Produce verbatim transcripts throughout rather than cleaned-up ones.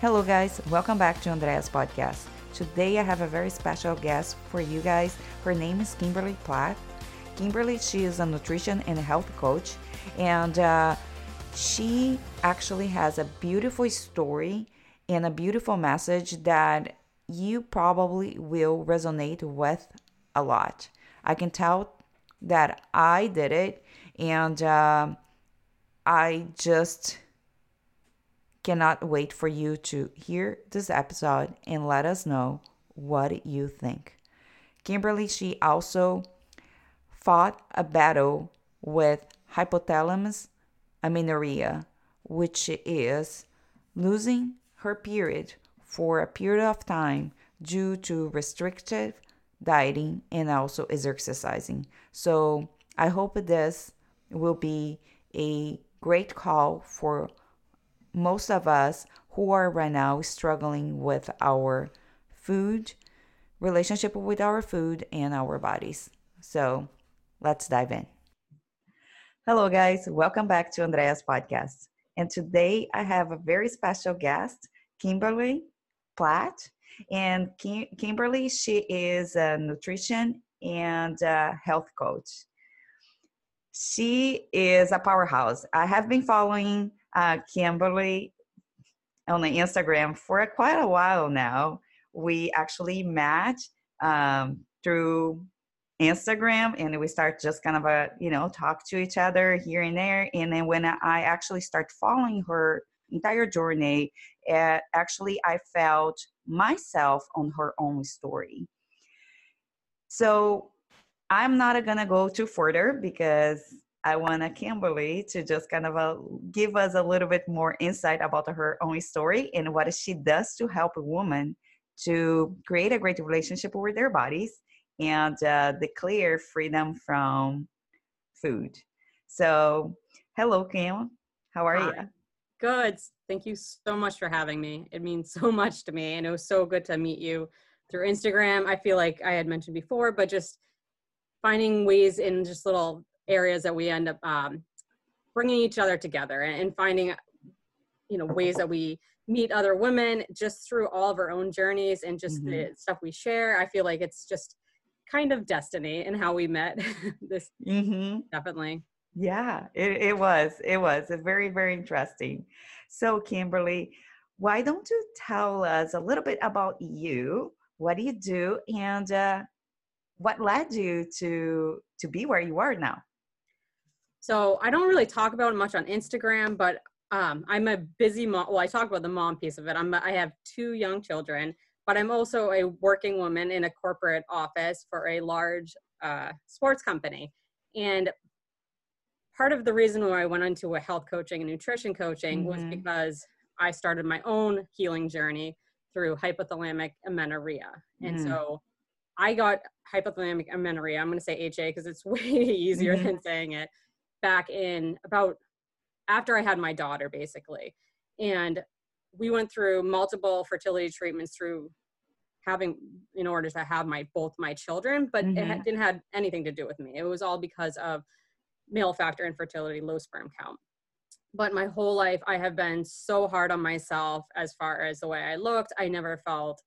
Hello guys, welcome back to Andrea's podcast. Today I have a very special guest for you guys. Her name is Kimberly Platt. Kimberly, she is a nutrition and health coach, and uh, she actually has a beautiful story and a beautiful message that you probably will resonate with a lot. I can tell that I did it, and uh, I just cannot wait for you to hear this episode and let us know what you think. Kimberly, she also fought a battle with hypothalamic amenorrhea, which is losing her period for a period of time due to restrictive dieting and also exercising. So I hope this will be a great call for most of us who are right now struggling with our food, relationship with our food and our bodies. So let's dive in. Hello guys, welcome back to Andrea's podcast. And today I have a very special guest, Kimberly Platt. And Kim- Kimberly, she is a nutrition and a health coach. She is a powerhouse. I have been following Uh, Kimberly on the Instagram for quite a while now. We actually met um, through Instagram, and we start just kind of a, you know, talk to each other here and there. And then when I actually start following her entire journey, uh, actually I felt myself on her own story. So I'm not going to go too further because I want Kimberly to just kind of uh, give us a little bit more insight about her own story and what she does to help a woman to create a great relationship with their bodies and uh, declare freedom from food. So, hello, Kim. How are Hi. you? Good. Thank you so much for having me. It means so much to me, and it was so good to meet you through Instagram. I feel like I had mentioned before, but just finding ways in just little areas that we end up um, bringing each other together and, and finding, you know, ways that we meet other women just through all of our own journeys and just mm-hmm. the stuff we share. I feel like it's just kind of destiny and how we met. This mm-hmm. definitely. Yeah, it, it was. It was a very, very interesting. So Kimberly, why don't you tell us a little bit about you? What do you do? And uh, what led you to to be where you are now? So I don't really talk about it much on Instagram, but um, I'm a busy mom. Well, I talk about the mom piece of it. I'm, I have two young children, but I'm also a working woman in a corporate office for a large uh, sports company. And part of the reason why I went into a health coaching and nutrition coaching mm-hmm. was because I started my own healing journey through hypothalamic amenorrhea. And mm-hmm. so I got hypothalamic amenorrhea. I'm going to say H A because it's way easier mm-hmm. than saying it. Back in about after I had my daughter, basically. And we went through multiple fertility treatments through having, in order to have my, both my children, but mm-hmm. it didn't have anything to do with me. It was all because of male factor infertility, low sperm count. But my whole life, I have been so hard on myself as far as the way I looked. I never felt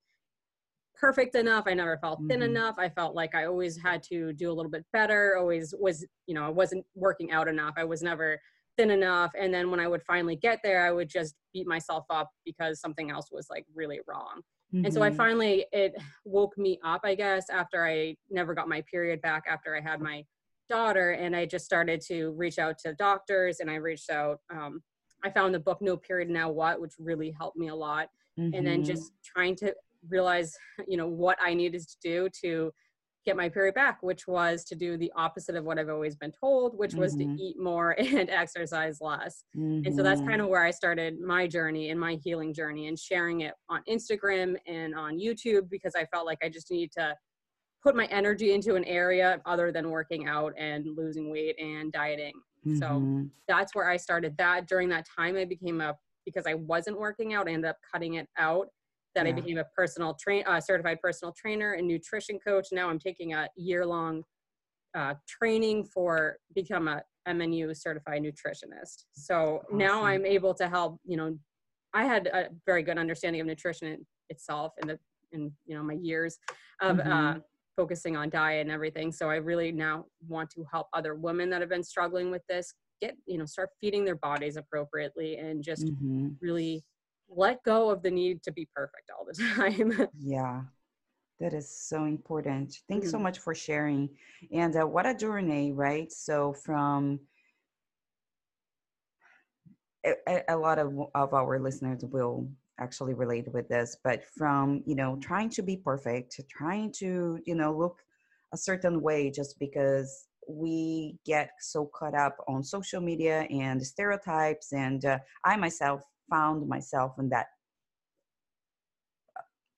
perfect enough. I never felt thin mm-hmm. enough. I felt like I always had to do a little bit better. Always was, you know, I wasn't working out enough. I was never thin enough. And then when I would finally get there, I would just beat myself up because something else was like really wrong. Mm-hmm. And so I finally, it woke me up, I guess, after I never got my period back after I had my daughter. And I just started to reach out to doctors, and I reached out. Um, I found the book, No Period Now What, which really helped me a lot. Mm-hmm. And then just trying to realize, you know, what I needed to do to get my period back, which was to do the opposite of what I've always been told, which mm-hmm. was to eat more and exercise less. Mm-hmm. And so that's kind of where I started my journey and my healing journey, and sharing it on Instagram and on YouTube, because I felt like I just needed to put my energy into an area other than working out and losing weight and dieting. Mm-hmm. So that's where I started that. During that time, I became a, because I wasn't working out, I ended up cutting it out. That yeah. I became a personal train, uh, certified personal trainer and nutrition coach. Now I'm taking a year-long uh, training for become a M N U certified nutritionist. So awesome. Now I'm able to help, you know, I had a very good understanding of nutrition itself in the, in, you know, my years of mm-hmm. uh, focusing on diet and everything. So I really now want to help other women that have been struggling with this get, you know, start feeding their bodies appropriately and just mm-hmm. really let go of the need to be perfect all the time. Yeah. That is so important. Thanks mm-hmm. so much for sharing. And uh, what a journey, right? So from a, a lot of, of our listeners will actually relate with this, but from, you know, trying to be perfect to trying to, you know, look a certain way just because we get so caught up on social media and stereotypes. And uh, I myself found myself in that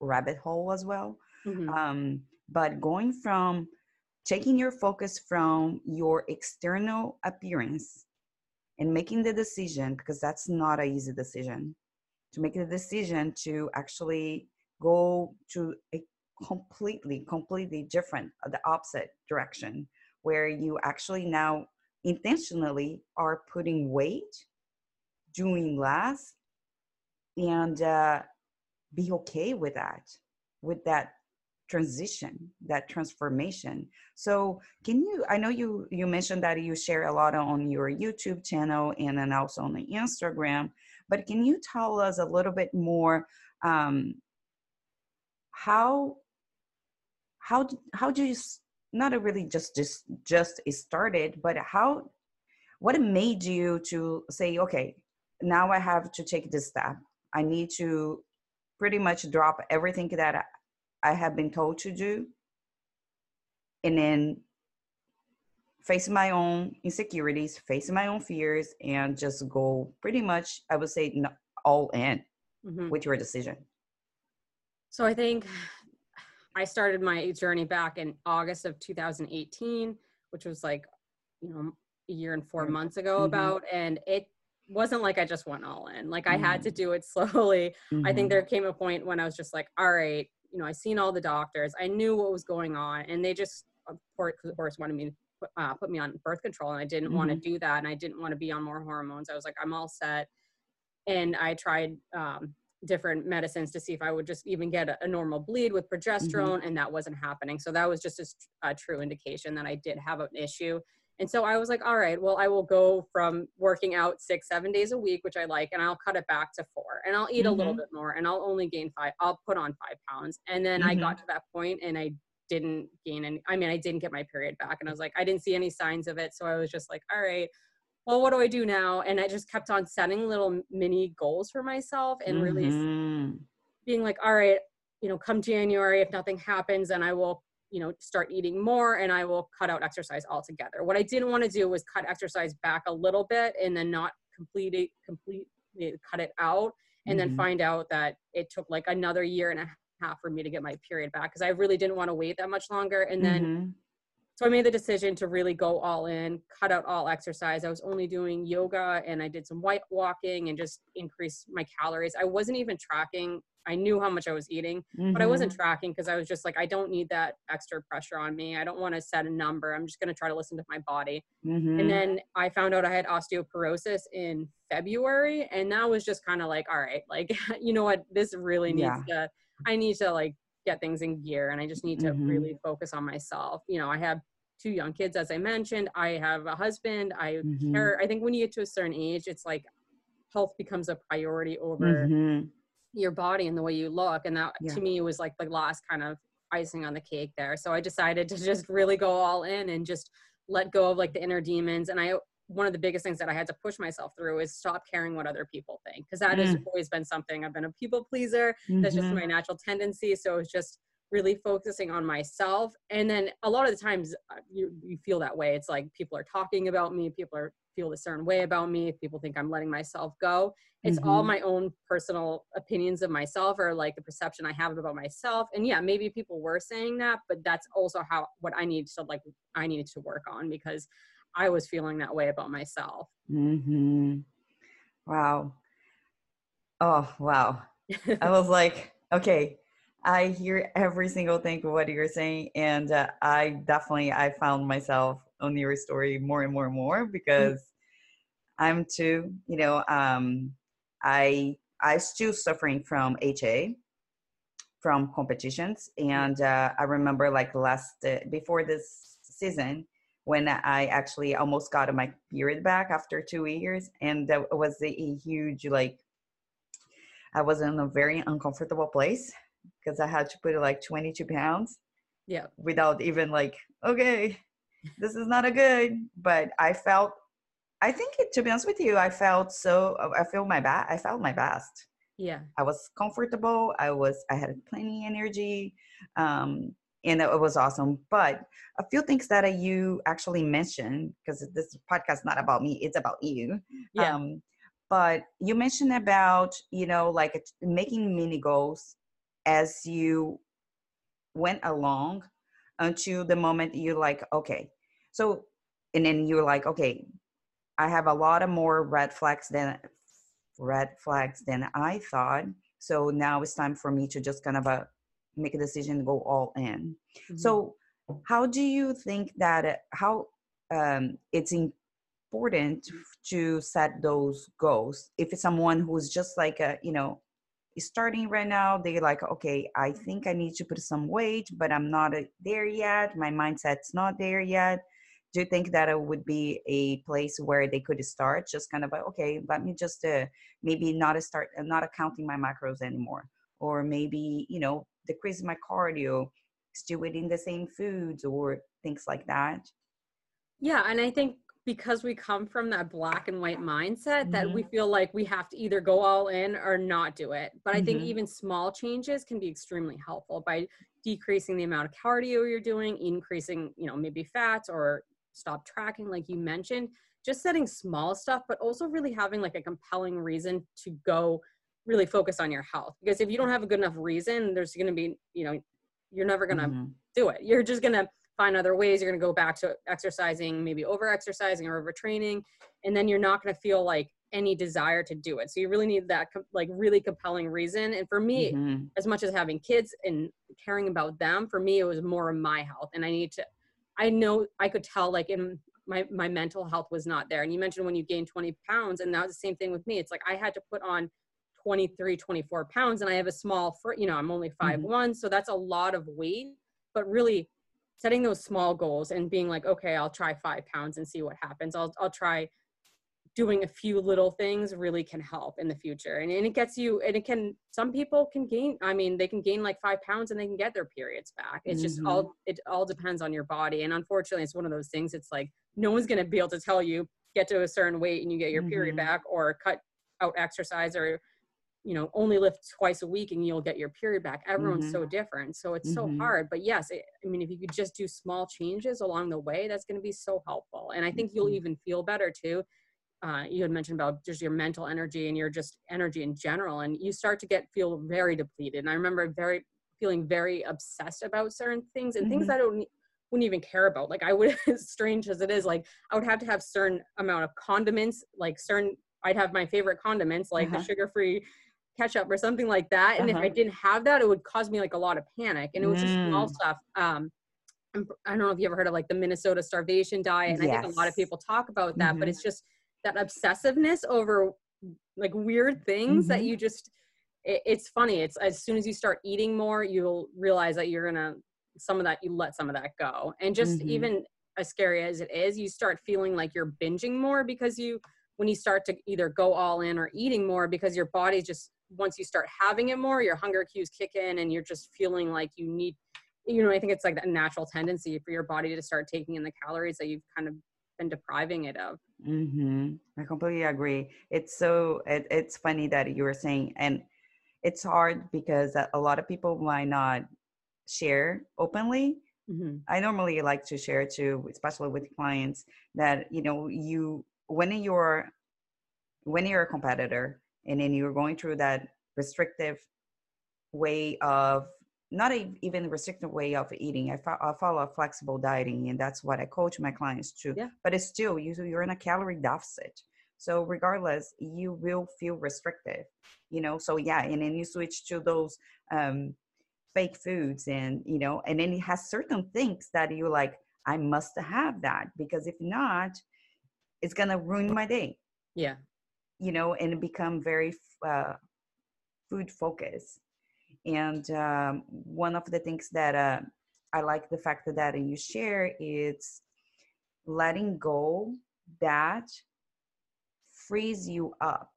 rabbit hole as well. Mm-hmm. Um, but going from taking your focus from your external appearance and making the decision, because that's not an easy decision, to make the decision to actually go to a completely, completely different, the opposite direction, where you actually now intentionally are putting weight, doing less, and uh, be okay with that, with that transition, that transformation. So can you, I know you, you mentioned that you share a lot on your YouTube channel and then also on the Instagram, but can you tell us a little bit more, um, how, how, how do you, not really just, just, just started, but how, what made you to say, okay, now I have to take this step. I need to pretty much drop everything that I, I have been told to do, and then face my own insecurities, face my own fears, and just go pretty much, I would say, all in mm-hmm. with your decision. So I think I started my journey back in August of two thousand eighteen, which was like, you know, a year and four mm-hmm. months ago mm-hmm. about, and it wasn't like I just went all in. Like I mm-hmm. had to do it slowly. Mm-hmm. I think there came a point when I was just like, all right, you know, I seen all the doctors, I knew what was going on, and they just, of course, of course wanted me to put, uh, put me on birth control, and I didn't mm-hmm. want to do that, and I didn't want to be on more hormones. I was like, I'm all set. And I tried um, different medicines to see if I would just even get a, a normal bleed with progesterone, mm-hmm. and that wasn't happening. So that was just a, a true indication that I did have an issue. And so I was like, all right, well, I will go from working out six, seven days a week, which I like, and I'll cut it back to four, and I'll eat mm-hmm. a little bit more, and I'll only gain five, I'll put on five pounds. And then mm-hmm. I got to that point and I didn't gain any, I mean, I didn't get my period back, and I was like, I didn't see any signs of it. So I was just like, all right, well, what do I do now? And I just kept on setting little mini goals for myself and mm-hmm. really being like, all right, you know, come January, if nothing happens, then I will, you know, start eating more, and I will cut out exercise altogether. What I didn't want to do was cut exercise back a little bit and then not completely, completely cut it out, and mm-hmm. then find out that it took like another year and a half for me to get my period back, because I really didn't want to wait that much longer. And then, mm-hmm. so I made the decision to really go all in, cut out all exercise. I was only doing yoga, and I did some white walking and just increased my calories. I wasn't even tracking. I knew how much I was eating, mm-hmm. but I wasn't tracking, because I was just like, I don't need that extra pressure on me. I don't want to set a number. I'm just going to try to listen to my body. Mm-hmm. And then I found out I had osteoporosis in February, and that was just kind of like, all right, like, you know what, this really needs yeah. to, I need to like get things in gear, and I just need to mm-hmm. really focus on myself. You know, I have two young kids, as I mentioned, I have a husband, I mm-hmm. care. I think when you get to a certain age, it's like health becomes a priority over mm-hmm. your body and the way you look. And that yeah. to me was like the last kind of icing on the cake there. So I decided to just really go all in and just let go of like the inner demons. And I, one of the biggest things that I had to push myself through is stop caring what other people think. Cause that mm. has always been something. I've been a people pleaser. Mm-hmm. That's just my natural tendency. So it's just really focusing on myself. And then a lot of the times you, you feel that way. It's like people are talking about me. People are, feel a certain way about me. If people think I'm letting myself go, it's mm-hmm. all my own personal opinions of myself, or like the perception I have about myself. And yeah, maybe people were saying that, but that's also how, what I need to like, I needed to work on, because I was feeling that way about myself. Mm-hmm. Wow. Oh, wow. I was like, okay, I hear every single thing of what you're saying. And uh, I definitely, I found myself on your story more and more and more, because mm-hmm. I'm too, you know, um, I, I still suffering from H A, from competitions. And uh, I remember like last, uh, before this season, when I actually almost got my period back after two years. And that was a huge, like, I was in a very uncomfortable place because I had to put like twenty-two pounds. Yeah. Without even like, okay, this is not a good, but I felt, I think it, to be honest with you, I felt so, I feel my best. I felt my best. Yeah. I was comfortable. I was, I had plenty of energy. Um, And it was awesome. But a few things that you actually mentioned, because this podcast is not about me, it's about you. Yeah. Um, but you mentioned about, you know, like making mini goals as you went along until the moment you're like, okay. So, and then you're like, okay, I have a lot of more red flags than red flags than I thought. So now it's time for me to just kind of a, make a decision, go all in. Mm-hmm. So how do you think that, how um, it's important to set those goals? If it's someone who's just like, a, you know, starting right now, they're like, okay, I think I need to put some weight, but I'm not there yet. My mindset's not there yet. Do you think that it would be a place where they could start just kind of, okay, let me just uh, maybe not start, not counting my macros anymore, or maybe, you know, decrease my cardio, still eating the same foods or things like that? Yeah. And I think because we come from that black and white mindset, mm-hmm. that we feel like we have to either go all in or not do it. But mm-hmm. I think even small changes can be extremely helpful by decreasing the amount of cardio you're doing, increasing, you know, maybe fats or stop tracking, like you mentioned, just setting small stuff, but also really having like a compelling reason to go really focus on your health. Because if you don't have a good enough reason, there's going to be, you know, you're never going to mm-hmm. do it. You're just going to find other ways. You're going to go back to exercising, maybe over exercising or overtraining. And then you're not going to feel like any desire to do it. So you really need that like really compelling reason. And for me, mm-hmm. as much as having kids and caring about them, for me, it was more of my health. And I need to, I know I could tell like in my, my mental health was not there. And you mentioned when you gained twenty pounds, and that was the same thing with me. It's like, I had to put on twenty-three, twenty-four pounds. And I have a small, fr- you know, I'm only five one. Mm-hmm. So that's a lot of weight, but really setting those small goals and being like, okay, I'll try five pounds and see what happens. I'll, I'll try doing a few little things really can help in the future. And, and it gets you, and it can, some people can gain, I mean, they can gain like five pounds and they can get their periods back. It's mm-hmm. just all, it all depends on your body. And unfortunately it's one of those things. It's like, no one's going to be able to tell you get to a certain weight and you get your mm-hmm. period back, or cut out exercise, or you know, only lift twice a week and you'll get your period back. Everyone's mm-hmm. so different. So it's mm-hmm. so hard, but yes, it, I mean, if you could just do small changes along the way, that's going to be so helpful. And I think mm-hmm. you'll even feel better too. Uh, you had mentioned about just your mental energy and your just energy in general, and you start to get, feel very depleted. And I remember very feeling very obsessed about certain things and mm-hmm. things I don't wouldn't even care about. Like I would, as strange as it is, like I would have to have certain amount of condiments, like certain, I'd have my favorite condiments, like uh-huh. the sugar-free ketchup or something like that. And uh-huh. if I didn't have that, it would cause me like a lot of panic. And it was mm. just small stuff. Um, I don't know if you ever heard of like the Minnesota starvation diet. And yes. I think a lot of people talk about that, mm-hmm. but it's just that obsessiveness over like weird things mm-hmm. that you just, it, it's funny. It's as soon as you start eating more, you'll realize that you're going to, some of that, you let some of that go. And just mm-hmm. even as scary as it is, you start feeling like you're binging more because you, when you start to either go all in or eating more, because your body just, once you start having it more, your hunger cues kick in and you're just feeling like you need, you know, I think it's like that natural tendency for your body to start taking in the calories that you've kind of been depriving it of. Mm-hmm. I completely agree. It's so, it, it's funny that you were saying, and it's hard because a lot of people might not share openly. Mm-hmm. I normally like to share too, especially with clients, that, you know, you, when you're, when you're a competitor, and then you're going through that restrictive way of, not a, even restrictive way of eating. I, fo- I follow flexible dieting, and that's what I coach my clients to. Yeah. But it's still, you, you're in a calorie deficit. So regardless, you will feel restrictive, you know? So yeah, and then you switch to those um, fake foods and, you know, and then it has certain things that you like, I must have that, because if not, it's going to ruin my day. Yeah. You know, and become very uh, food focus. And um, one of the things that uh, I like the fact that, that you share is letting go that frees you up.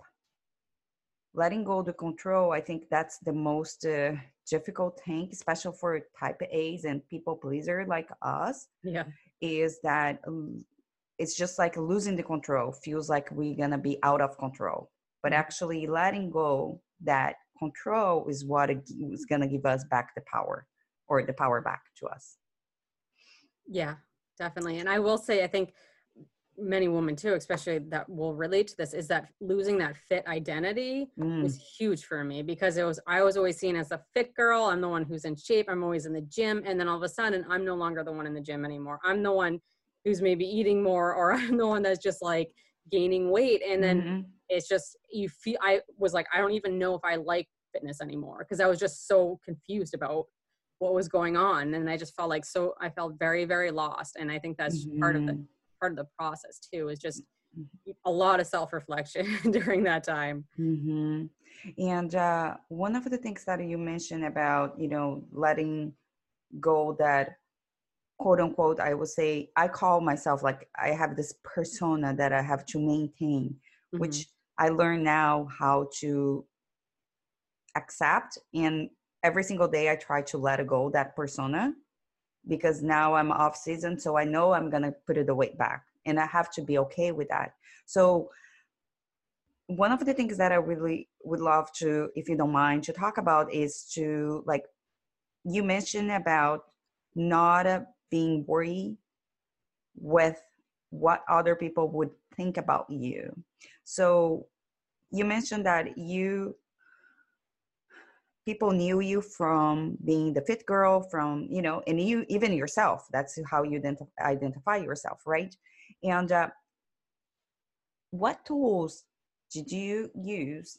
Letting go the control, I think that's the most uh, difficult thing, especially for type A's and people pleaser like us, yeah. is that um, it's just like losing the control. Feels like we're going to be out of control. But actually letting go that control is what is going to give us back the power, or the power back to us. Yeah, definitely. And I will say, I think many women too, especially that will relate to this, is that losing that fit identity mm. was huge for me, because it was, I was always seen as the fit girl. I'm the one who's in shape. I'm always in the gym. And then all of a sudden I'm no longer the one in the gym anymore. I'm the one who's maybe eating more, or I'm the one that's just like gaining weight. And then mm-hmm. it's just, you feel, I was like, I don't even know if I like fitness anymore. 'Cause I was just so confused about what was going on. And I just felt like, so I felt very, very lost. And I think that's mm-hmm. part of the, part of the process too, is just a lot of self-reflection during that time. Mm-hmm. And uh, one of the things that you mentioned about, you know, letting go that quote unquote, I would say, I call myself, like, I have this persona that I have to maintain, mm-hmm. which I learn now how to accept. And every single day I try to let go that persona, because now I'm off season. So I know I'm going to put it the weight back, and I have to be okay with that. So one of the things that I really would love to, if you don't mind, to talk about is to, like, you mentioned about not a, being worried with what other people would think about you. So you mentioned that you, people knew you from being the fit girl, from, you know, and you, even yourself, that's how you identi- identify yourself, right? And uh, what tools did you use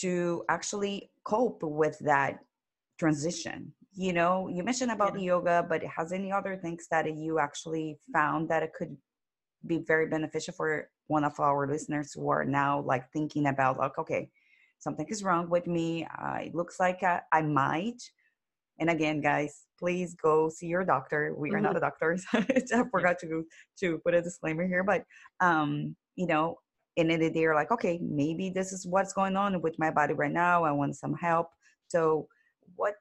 to actually cope with that transition? You know, you mentioned about yeah. yoga, but has any other things that you actually found that it could be very beneficial for one of our listeners who are now, like, thinking about, like, okay, something is wrong with me. Uh, it looks like I, I might. And again, guys, please go see your doctor. We are mm-hmm. not a doctor. I forgot to go, to put a disclaimer here, but um, you know, and then they're like, okay, maybe this is what's going on with my body right now. I want some help. So what?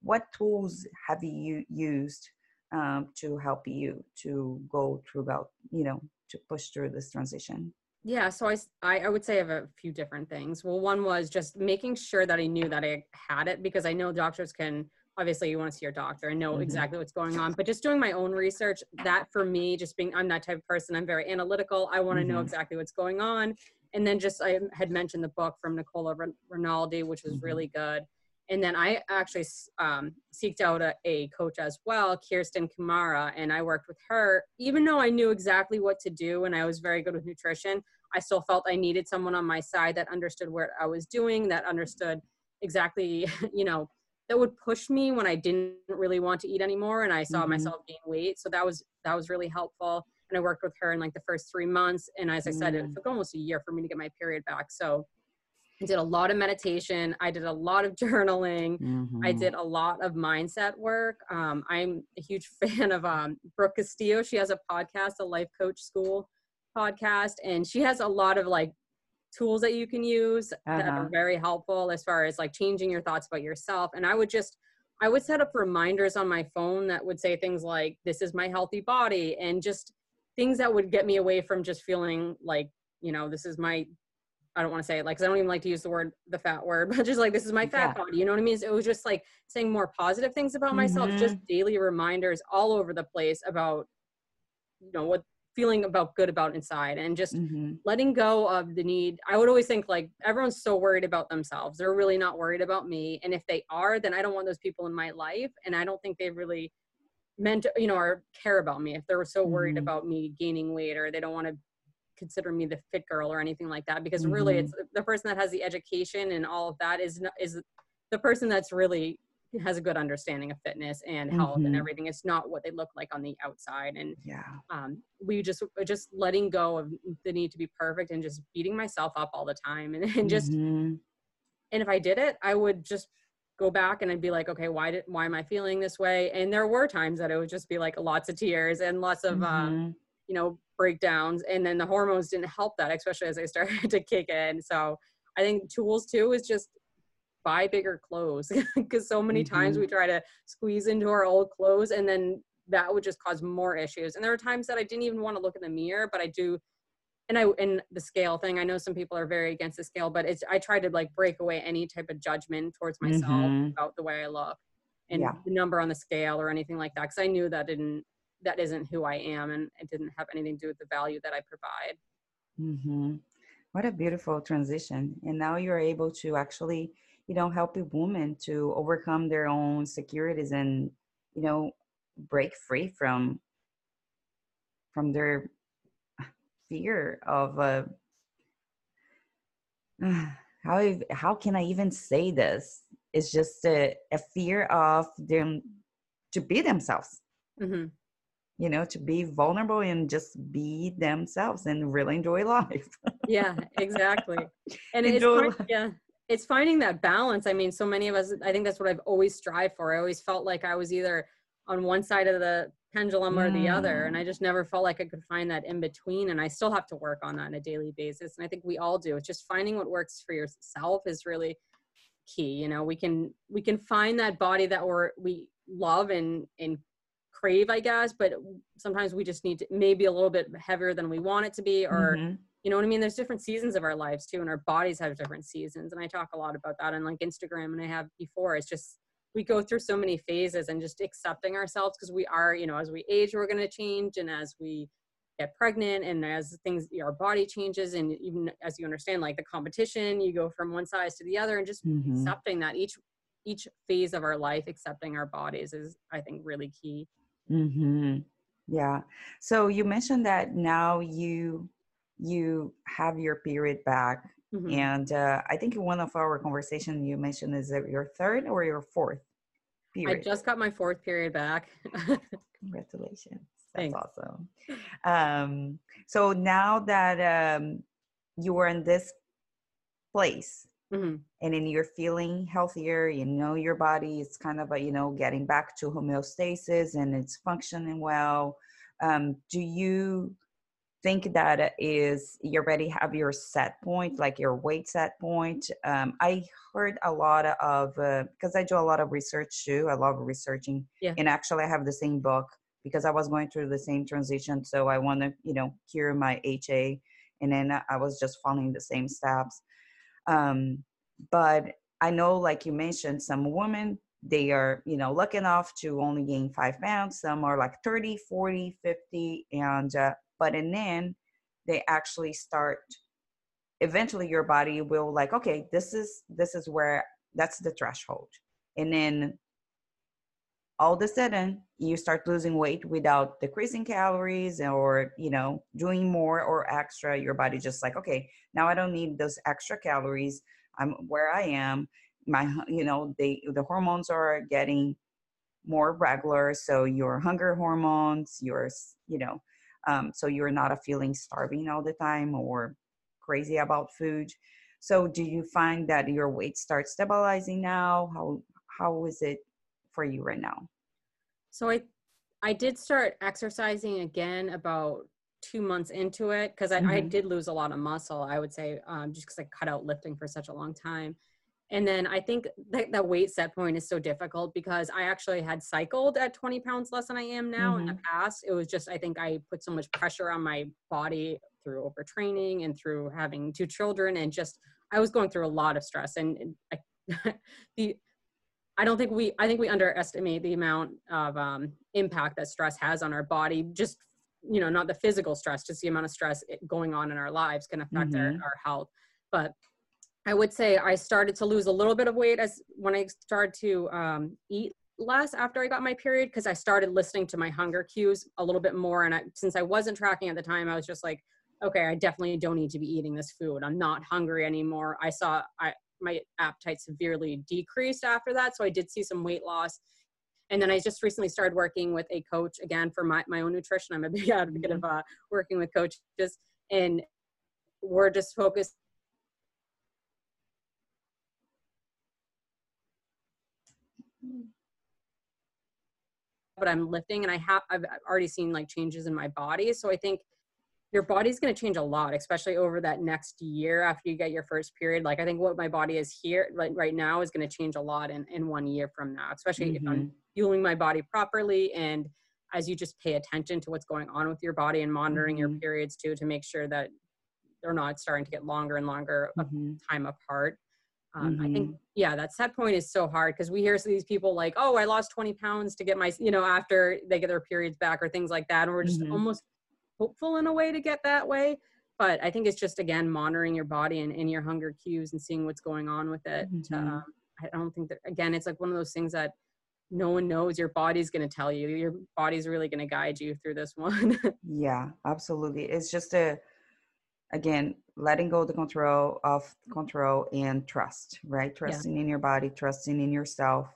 What tools have you used um, to help you to go throughout, you know, to push through this transition? Yeah, so I, I would say I have a few different things. Well, one was just making sure that I knew that I had it, because I know doctors can, obviously you want to see your doctor and know mm-hmm. exactly what's going on, but just doing my own research, that for me, just being, I'm that type of person, I'm very analytical. I want to mm-hmm. know exactly what's going on. And then just, I had mentioned the book from Nicola Rinaldi, which was mm-hmm. really good. And then I actually um, seeked out a, a coach as well, Kirsten Kamara, and I worked with her. Even though I knew exactly what to do and I was very good with nutrition, I still felt I needed someone on my side that understood what I was doing, that understood exactly, you know, that would push me when I didn't really want to eat anymore and I saw mm-hmm. myself gain weight. So that was that was really helpful. And I worked with her in like the first three months. And as I said, mm-hmm. it took almost a year for me to get my period back. So I did a lot of meditation. I did a lot of journaling. Mm-hmm. I did a lot of mindset work. Um, I'm a huge fan of um, Brooke Castillo. She has a podcast, a Life Coach School podcast, and she has a lot of like tools that you can use uh-huh. that are very helpful as far as like changing your thoughts about yourself. And I would just, I would set up reminders on my phone that would say things like, this is my healthy body, and just things that would get me away from just feeling like, you know, this is my, I don't want to say it like, because I don't even like to use the word, the fat word, but just like, this is my fat yeah. body. You know what I mean? So it was just like saying more positive things about mm-hmm. myself, just daily reminders all over the place about, you know, what feeling about good about inside, and just mm-hmm. letting go of the need. I would always think like, everyone's so worried about themselves. They're really not worried about me. And if they are, then I don't want those people in my life. And I don't think they really meant to, you know, or care about me if they were so worried mm-hmm. about me gaining weight, or they don't want to consider me the fit girl or anything like that, because mm-hmm. really it's the person that has the education and all of that is is the person that's really has a good understanding of fitness and health mm-hmm. and everything. It's not what they look like on the outside. And yeah, um, we just just letting go of the need to be perfect and just beating myself up all the time, and, and just mm-hmm. And if I did it, I would just go back and I'd be like, okay, why did, why am I feeling this way? And there were times that it would just be like lots of tears and lots of, mm-hmm. um, you know, breakdowns. And then the hormones didn't help that, especially as I started to kick in. So I think tools too is just buy bigger clothes, because so many mm-hmm. times we try to squeeze into our old clothes, and then that would just cause more issues. And there were times that I didn't even want to look in the mirror, but I do. And I, and the scale thing, I know some people are very against the scale, but it's, I try to like break away any type of judgment towards myself mm-hmm. about the way I look and yeah. the number on the scale or anything like that. Cause I knew that didn't, that isn't who I am, and it didn't have anything to do with the value that I provide. Mm-hmm. What a beautiful transition. And now you're able to actually, you know, help a woman to overcome their own insecurities and, you know, break free from, from their fear of uh, how how can I even say this? It's just a, a fear of them to be themselves, mm-hmm. you know, to be vulnerable and just be themselves and really enjoy life. Yeah, exactly. And it's part, yeah, it's finding that balance. I mean, so many of us, I think that's what I've always strived for. I always felt like I was either on one side of the pendulum or the other. And I just never felt like I could find that in between. And I still have to work on that on a daily basis. And I think we all do. It's just finding what works for yourself is really key. You know, we can, we can find that body that we're, we love and, and crave, I guess, but sometimes we just need to maybe a little bit heavier than we want it to be, or, mm-hmm. you know what I mean? There's different seasons of our lives too. And our bodies have different seasons. And I talk a lot about that on like Instagram, and I have before. It's just, we go through so many phases, and just accepting ourselves, because we are, you know, as we age, we're going to change. And as we get pregnant, and as things, you know, our body changes. And even as you understand, like the competition, you go from one size to the other, and just mm-hmm. accepting that each, each phase of our life, accepting our bodies is, I think, really key. Mm-hmm. Yeah. So you mentioned that now you, you have your period back. Mm-hmm. And uh, I think in one of our conversations you mentioned, is that your third or your fourth period? I just got my fourth period back. Congratulations. That's Thanks. Awesome. Um, so now that um, you are in this place mm-hmm. and then you're feeling healthier, you know, your body is kind of, a, you know, getting back to homeostasis and it's functioning well. Um, do you... think that is, you already have your set point, like your weight set point. Um, I heard a lot of, uh, because I do a lot of research too. I love researching. Yeah. And actually I have the same book because I was going through the same transition. So I want to, you know, cure my H A. And then I was just following the same steps. Um, but I know, like you mentioned, some women, they are, you know, lucky enough to only gain five pounds. Some are like thirty, forty, fifty. And, uh, But and then they actually start, eventually your body will like, okay, this is, this is where, that's the threshold. And then all of a sudden you start losing weight without decreasing calories or, you know, doing more or extra. Your body just like, okay, now I don't need those extra calories. I'm where I am. My, you know, they, the hormones are getting more regular. So your hunger hormones, your, you know, Um, so you're not feeling starving all the time or crazy about food. So do you find that your weight starts stabilizing now? How how is it for you right now? So I I did start exercising again about two months into it, because I, mm-hmm. I did lose a lot of muscle, I would say, um, just because I cut out lifting for such a long time. And then I think that the weight set point is so difficult, because I actually had cycled at twenty pounds less than I am now mm-hmm. in the past. It was just, I think I put so much pressure on my body through overtraining and through having two children, and just, I was going through a lot of stress. And I, the, I don't think we, I think we underestimate the amount of um, impact that stress has on our body. Just, you know, not the physical stress, just the amount of stress going on in our lives can affect mm-hmm. our, our health. But I would say I started to lose a little bit of weight as when I started to um, eat less after I got my period, because I started listening to my hunger cues a little bit more. And I, since I wasn't tracking at the time, I was just like, okay, I definitely don't need to be eating this food. I'm not hungry anymore. I saw I, my appetite severely decreased after that. So I did see some weight loss. And then I just recently started working with a coach again for my, my own nutrition. I'm a big advocate of uh, working with coaches, and we're just focused but I'm lifting and I have, I've already seen like changes in my body. So I think your body's going to change a lot, especially over that next year after you get your first period. Like I think what my body is here like right now is going to change a lot in, in one year from now, especially mm-hmm. if I'm fueling my body properly. And as you just pay attention to what's going on with your body and monitoring mm-hmm. your periods too, to make sure that they're not starting to get longer and longer mm-hmm. time apart. Um, mm-hmm. I think, yeah, that set point is so hard because we hear these people like, oh, I lost twenty pounds to get my, you know, after they get their periods back or things like that. And we're just mm-hmm. almost hopeful in a way to get that way. But I think it's just, again, monitoring your body and, and your hunger cues and seeing what's going on with it. Mm-hmm. Um, I don't think that, again, it's like one of those things that no one knows. Your body's going to tell you. Your body's really going to guide you through this one. Yeah, absolutely. It's just a, again, letting go of the control of control and trust, right? Trusting yeah. in your body, trusting in yourself.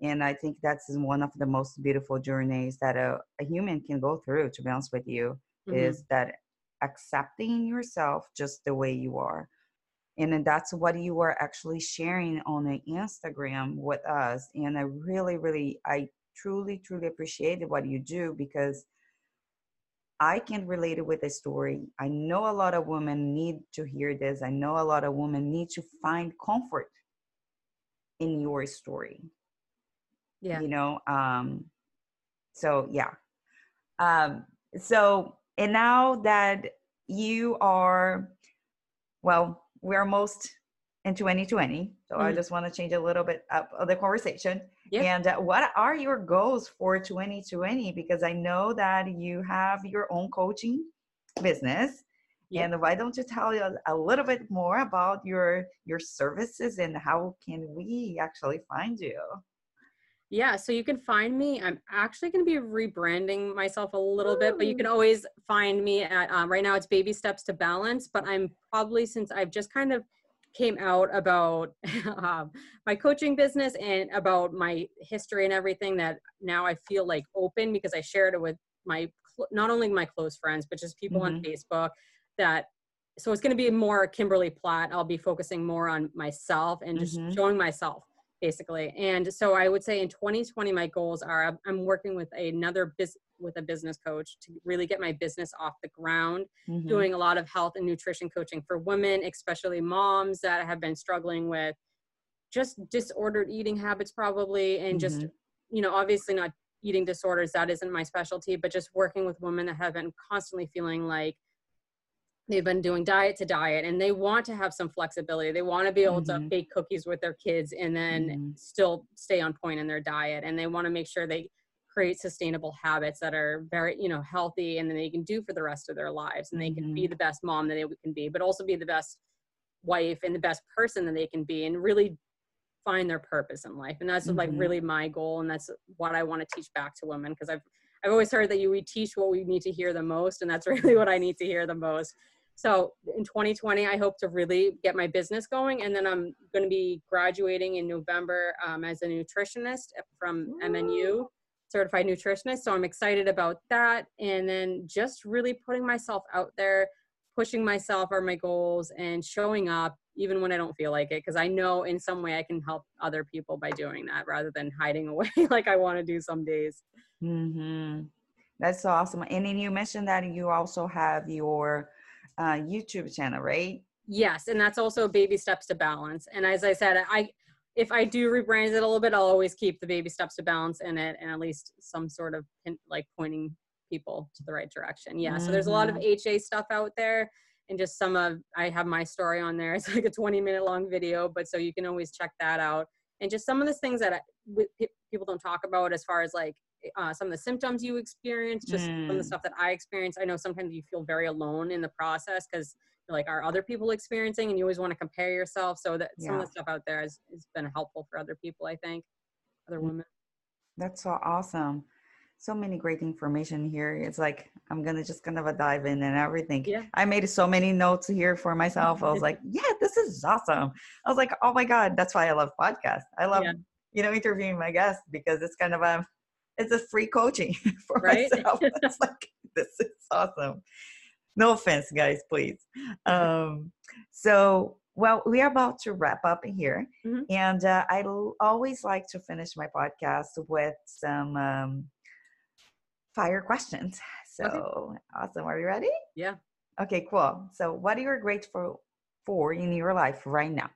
And I think that's one of the most beautiful journeys that a, a human can go through, to be honest with you, mm-hmm. is that accepting yourself just the way you are. And then that's what you are actually sharing on the Instagram with us. And I really, really, I truly, truly appreciated what you do, because I can relate it with a story. I know a lot of women need to hear this. I know a lot of women need to find comfort in your story. Yeah. You know, um, so yeah. Um, so, and now that you are, well, we're almost in twenty twenty. So mm-hmm. I just want to change a little bit up of the conversation. Yep. And uh, what are your goals for twenty twenty? Because I know that you have your own coaching business. Yep. And why don't you tell us a little bit more about your your services and how can we actually find you? Yeah, so you can find me. I'm actually going to be rebranding myself a little Ooh. bit, but you can always find me at, um, right now it's Baby Steps to Balance, but I'm probably, since I've just kind of came out about um, my coaching business and about my history and everything, that now I feel like open because I shared it with my, not only my close friends, but just people mm-hmm. on Facebook. That, so it's going to be more Kimberly Platt. I'll be focusing more on myself and just mm-hmm. showing myself basically. And so I would say in twenty twenty, my goals are, I'm working with another business, with a business coach to really get my business off the ground, mm-hmm. doing a lot of health and nutrition coaching for women, especially moms that have been struggling with just disordered eating habits probably. And mm-hmm. just, you know, obviously not eating disorders, that isn't my specialty, but just working with women that have been constantly feeling like they've been doing diet to diet and they want to have some flexibility. They want to be able mm-hmm. to bake cookies with their kids and then mm-hmm. still stay on point in their diet. And they want to make sure they create sustainable habits that are very, you know, healthy, and then they can do for the rest of their lives, and they can mm-hmm. be the best mom that they can be, but also be the best wife and the best person that they can be, and really find their purpose in life. And that's mm-hmm. like really my goal. And that's what I want to teach back to women. Cause I've, I've always heard that you, we teach what we need to hear the most. And that's really what I need to hear the most. So in twenty twenty, I hope to really get my business going. And then I'm going to be graduating in November um, as a nutritionist from M N U. Certified nutritionist. So I'm excited about that. And then just really putting myself out there, pushing myself are my goals, and showing up even when I don't feel like it. Cause I know in some way I can help other people by doing that rather than hiding away like I want to do some days. Mm-hmm. That's so awesome. And then you mentioned that you also have your uh, YouTube channel, right? Yes. And that's also Baby Steps to Balance. And as I said, I, if I do rebrand it a little bit, I'll always keep the Baby Steps to Balance in it, and at least some sort of hint, like pointing people to the right direction. Yeah. Mm-hmm. So there's a lot of H A stuff out there, and just some of, I have my story on there. It's like a twenty minute long video, but so you can always check that out. And just some of the things that I, with, people don't talk about as far as like uh, some of the symptoms you experience, just mm. some of the stuff that I experienced. I know sometimes you feel very alone in the process because like, are other people experiencing, and you always want to compare yourself. So that some yeah. of the stuff out there has, has been helpful for other people, I think, other women. That's so awesome. So many great information here. It's like, I'm going to just kind of dive in and everything. Yeah. I made so many notes here for myself. I was like, yeah, this is awesome. I was like, oh my God, that's why I love podcasts. I love, yeah. you know, interviewing my guests, because it's kind of a, it's a free coaching for right? myself. It's like, this is awesome. No offense, guys, please. Um, so Well, we are about to wrap up here. Mm-hmm. And uh, I l- always like to finish my podcast with some um, fire questions. So okay. Awesome. Are you ready? Yeah. Okay, cool. So what are you grateful for in your life right now?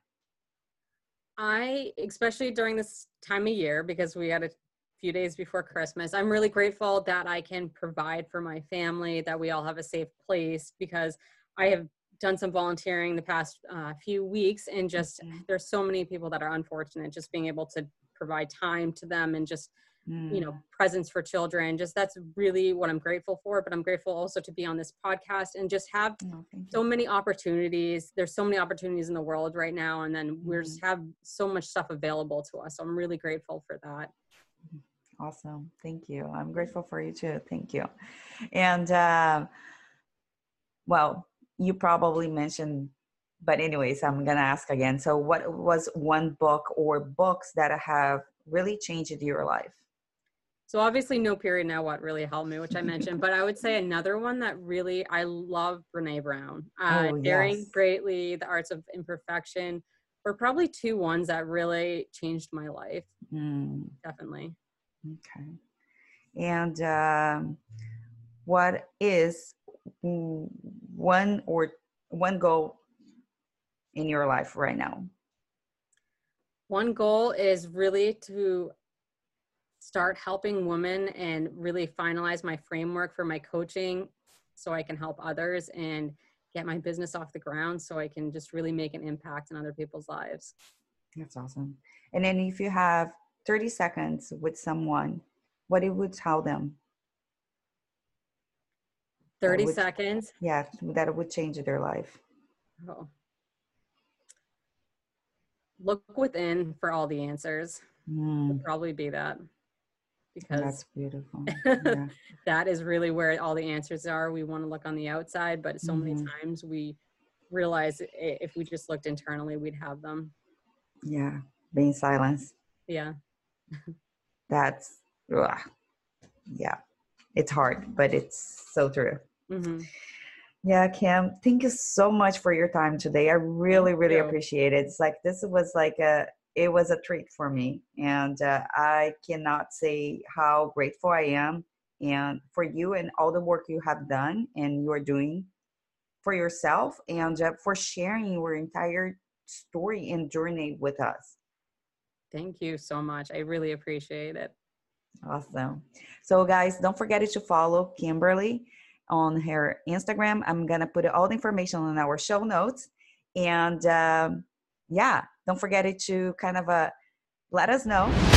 I, especially during this time of year, because we had a few days before Christmas, I'm really grateful that I can provide for my family, that we all have a safe place, because I have done some volunteering the past uh, few weeks, and just mm-hmm. there's so many people that are unfortunate, just being able to provide time to them and just, mm. you know, presence for children. Just that's really what I'm grateful for. But I'm grateful also to be on this podcast and just have oh, so many opportunities. There's so many opportunities in the world right now. And then mm. we just have so much stuff available to us. So I'm really grateful for that. Awesome. Thank you. I'm grateful for you too. Thank you. And, uh, well, you probably mentioned, but anyways, I'm going to ask again. So what was one book or books that have really changed your life? So obviously No Period Now What really helped me, which I mentioned, but I would say another one that really, I love Brené Brown. Uh, oh, Daring yes. Greatly, The Arts of Imperfection were probably two ones that really changed my life. Mm. Definitely. Okay. And um, what is one or one goal in your life right now? One goal is really to start helping women and really finalize my framework for my coaching so I can help others and get my business off the ground so I can just really make an impact in other people's lives. That's awesome. And then if you have thirty seconds with someone, what it would tell them? thirty would, seconds? Yeah, that would change their life. Oh. Look within for all the answers. Mm. It'll probably be that. Because that's beautiful. Yeah. That is really where all the answers are. We want to look on the outside, but so mm-hmm. many times we realize if we just looked internally, we'd have them. Yeah, being silenced. Yeah. That's, ugh. Yeah. It's hard, but it's so true. Mm-hmm. Yeah, Kim, thank you so much for your time today. I really, really appreciate it. It's like, this was like a, it was a treat for me. And uh, I cannot say how grateful I am and for you and all the work you have done and you're doing for yourself and uh, for sharing your entire story and journey with us. Thank you so much. I really appreciate it. Awesome. So guys, don't forget to follow Kimberly on her Instagram. I'm going to put all the information on our show notes. And um, yeah, don't forget to kind of uh, let us know.